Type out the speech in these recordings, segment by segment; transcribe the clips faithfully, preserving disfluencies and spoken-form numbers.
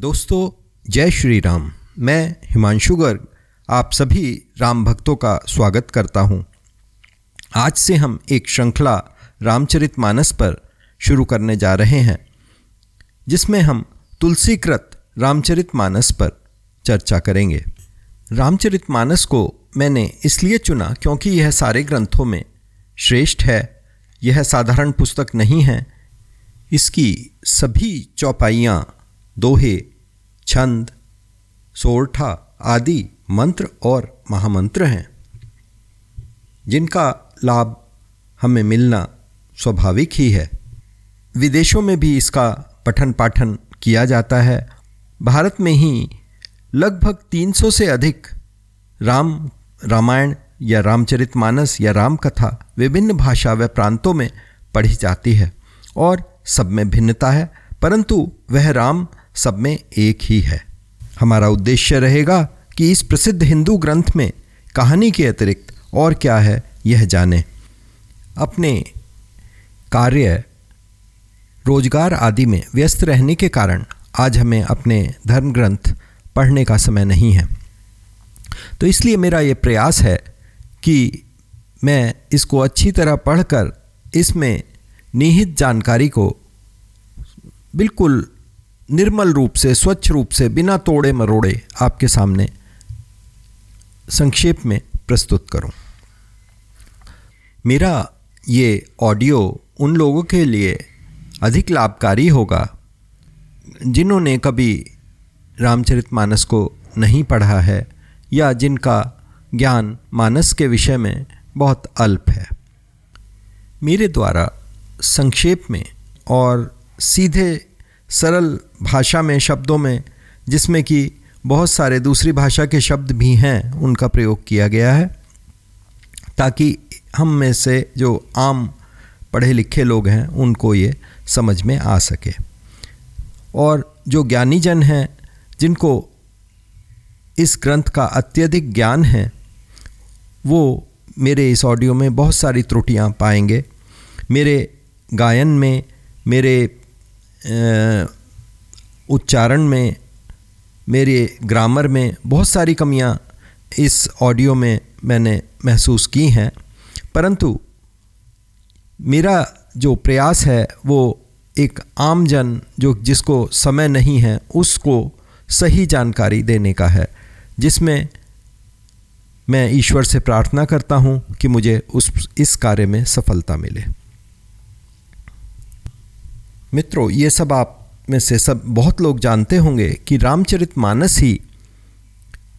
दोस्तों जय श्री राम। मैं हिमांशु गर्ग आप सभी राम भक्तों का स्वागत करता हूं। आज से हम एक श्रृंखला रामचरित मानस पर शुरू करने जा रहे हैं जिसमें हम तुलसीकृत रामचरित मानस पर चर्चा करेंगे। रामचरित मानस को मैंने इसलिए चुना क्योंकि यह सारे ग्रंथों में श्रेष्ठ है। यह साधारण पुस्तक नहीं है। इसकी सभी चौपाइयाँ, दोहे, छंद, सोरठा आदि मंत्र और महामंत्र हैं जिनका लाभ हमें मिलना स्वाभाविक ही है। विदेशों में भी इसका पठन पाठन किया जाता है। भारत में ही लगभग तीन सौ से अधिक राम रामायण या रामचरितमानस या रामकथा विभिन्न भाषा व प्रांतों में पढ़ी जाती है और सब में भिन्नता है, परंतु वह राम सब में एक ही है। हमारा उद्देश्य रहेगा कि इस प्रसिद्ध हिंदू ग्रंथ में कहानी के अतिरिक्त और क्या है यह जाने, अपने कार्य रोजगार आदि में व्यस्त रहने के कारण आज हमें अपने धर्म ग्रंथ पढ़ने का समय नहीं है। तो इसलिए मेरा ये प्रयास है कि मैं इसको अच्छी तरह पढ़कर इसमें निहित जानकारी को बिल्कुल निर्मल रूप से, स्वच्छ रूप से, बिना तोड़े मरोड़े आपके सामने संक्षेप में प्रस्तुत करूं। मेरा ये ऑडियो उन लोगों के लिए अधिक लाभकारी होगा जिन्होंने कभी रामचरितमानस को नहीं पढ़ा है या जिनका ज्ञान मानस के विषय में बहुत अल्प है। मेरे द्वारा संक्षेप में और सीधे सरल भाषा में, शब्दों में, जिसमें कि बहुत सारे दूसरी भाषा के शब्द भी हैं, उनका प्रयोग किया गया है ताकि हम में से जो आम पढ़े लिखे लोग हैं उनको ये समझ में आ सके और जो ज्ञानी जन हैं जिनको इस ग्रंथ का अत्यधिक ज्ञान है वो मेरे इस ऑडियो में बहुत सारी त्रुटियां पाएंगे। मेरे गायन में, मेरे उच्चारण में, मेरे ग्रामर में बहुत सारी कमियां इस ऑडियो में मैंने महसूस की हैं, परंतु मेरा जो प्रयास है वो एक आम जन जो जिसको समय नहीं है उसको सही जानकारी देने का है, जिसमें मैं ईश्वर से प्रार्थना करता हूं कि मुझे उस इस कार्य में सफलता मिले। मित्रों, ये सब आप में से सब बहुत लोग जानते होंगे कि रामचरितमानस ही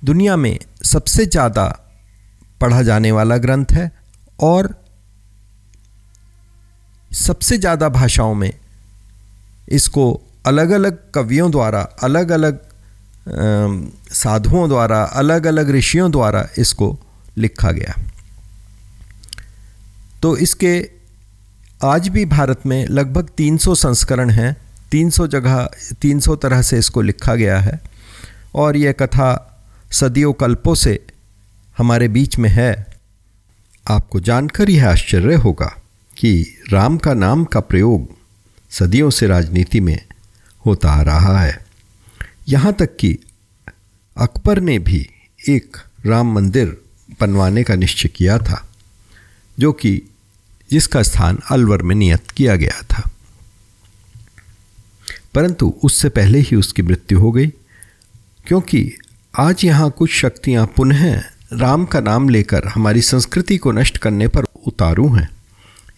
दुनिया में सबसे ज़्यादा पढ़ा जाने वाला ग्रंथ है और सबसे ज़्यादा भाषाओं में इसको अलग अलग कवियों द्वारा, अलग अलग साधुओं द्वारा, अलग अलग ऋषियों द्वारा इसको लिखा गया। तो इसके आज भी भारत में लगभग तीन सौ संस्करण हैं, तीन सौ जगह, तीन सौ तरह से इसको लिखा गया है और यह कथा सदियों कल्पों से हमारे बीच में है। आपको जानकर यह आश्चर्य होगा कि राम का नाम का प्रयोग सदियों से राजनीति में होता आ रहा है। यहाँ तक कि अकबर ने भी एक राम मंदिर बनवाने का निश्चय किया था जो कि जिसका स्थान अलवर में नियत किया गया था, परंतु उससे पहले ही उसकी मृत्यु हो गई क्योंकि आज यहाँ कुछ शक्तियाँ पुनः राम का नाम लेकर हमारी संस्कृति को नष्ट करने पर उतारू हैं।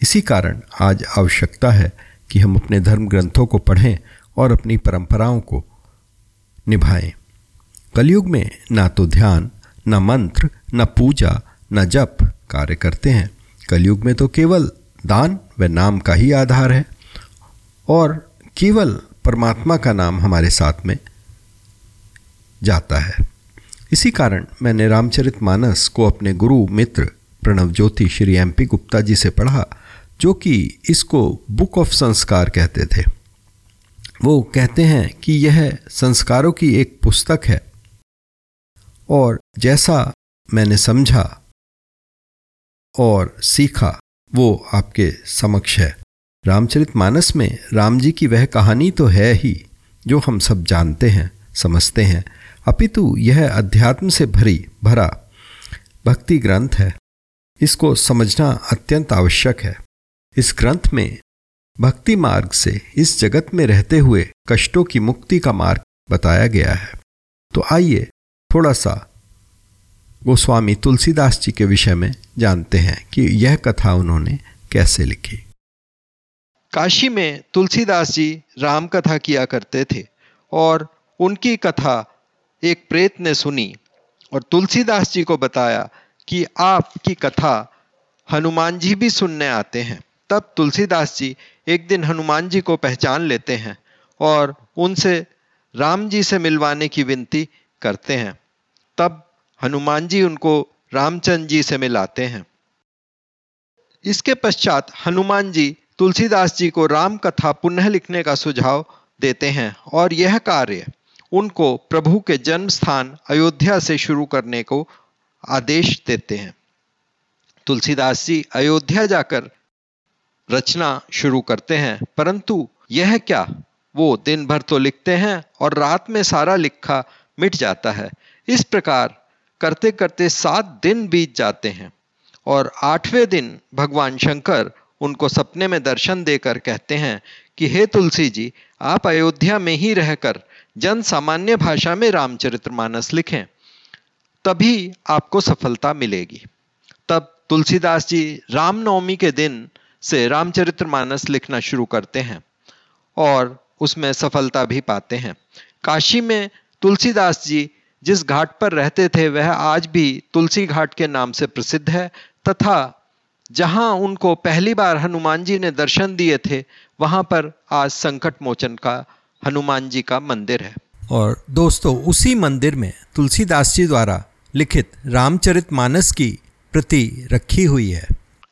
इसी कारण आज आवश्यकता है कि हम अपने धर्म ग्रंथों को पढ़ें और अपनी परंपराओं को निभाएं। कलयुग में ना तो ध्यान, ना मंत्र, ना पूजा, ना जप कार्य करते हैं। कलयुग में तो केवल दान व नाम का ही आधार है और केवल परमात्मा का नाम हमारे साथ में जाता है। इसी कारण मैंने रामचरितमानस को अपने गुरु मित्र प्रणव ज्योति श्री एम पी गुप्ता जी से पढ़ा जो कि इसको बुक ऑफ संस्कार कहते थे। वो कहते हैं कि यह संस्कारों की एक पुस्तक है और जैसा मैंने समझा और सीखा वो आपके समक्ष है। रामचरितमानस में राम जी की वह कहानी तो है ही जो हम सब जानते हैं, समझते हैं, अपितु यह अध्यात्म से भरी भरा भक्ति ग्रंथ है। इसको समझना अत्यंत आवश्यक है। इस ग्रंथ में भक्ति मार्ग से इस जगत में रहते हुए कष्टों की मुक्ति का मार्ग बताया गया है। तो आइए थोड़ा सा गोस्वामी तुलसीदास जी के विषय में जानते हैं कि यह कथा उन्होंने कैसे लिखी। काशी में तुलसीदास जी राम कथा किया करते थे और उनकी कथा एक प्रेत ने सुनी और तुलसीदास जी को बताया कि आपकी कथा हनुमान जी भी सुनने आते हैं। तब तुलसीदास जी एक दिन हनुमान जी को पहचान लेते हैं और उनसे राम जी से मिलवाने की विनती करते हैं। तब हनुमान जी उनको रामचंद्र जी से मिलाते हैं। इसके पश्चात हनुमान जी तुलसीदास जी को राम कथा पुनः लिखने का सुझाव देते हैं और यह कार्य उनको प्रभु के जन्म स्थान अयोध्या से शुरू करने को आदेश देते हैं। तुलसीदास जी अयोध्या जाकर रचना शुरू करते हैं, परंतु यह क्या, वो दिन भर तो लिखते हैं और रात में सारा लिखा मिट जाता है। इस प्रकार करते करते सात दिन बीत जाते हैं और आठवें दिन भगवान शंकर उनको सपने में दर्शन देकर कहते हैं कि हे तुलसी जी, आप अयोध्या में ही रहकर जन सामान्य भाषा में रामचरित मानस लिखें, तभी आपको सफलता मिलेगी। तब तुलसीदास जी रामनवमी के दिन से रामचरित मानस लिखना शुरू करते हैं और उसमें सफलता भी पाते हैं। काशी में तुलसीदास जी जिस घाट पर रहते थे वह आज भी तुलसी घाट के नाम से प्रसिद्ध है तथा जहां उनको पहली बार हनुमान जी ने दर्शन दिए थे वहां पर आज संकट मोचन का हनुमान जी का मंदिर है। और दोस्तों, उसी मंदिर में तुलसीदास जी द्वारा लिखित रामचरितमानस की प्रति रखी हुई है।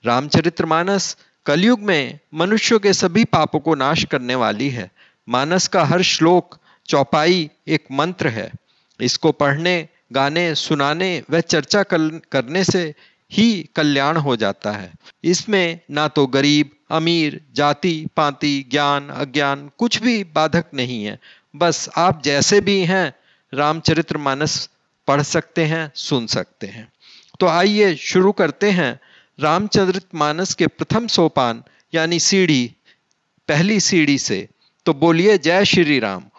रामचरितमानस कलयुग में मनुष्यों के सभी पापों को नाश करने वाली है। मानस का हर श्लोक चौपाई एक मंत्र है। इसको पढ़ने, गाने, सुनाने व चर्चा करने से ही कल्याण हो जाता है। इसमें ना तो गरीब, अमीर, जाति, पाति, ज्ञान, अज्ञान कुछ भी बाधक नहीं है। बस आप जैसे भी हैं रामचरितमानस पढ़ सकते हैं, सुन सकते हैं। तो आइए शुरू करते हैं रामचरितमानस के प्रथम सोपान यानी सीढ़ी, पहली सीढ़ी से। तो बोलिए जय श्री राम।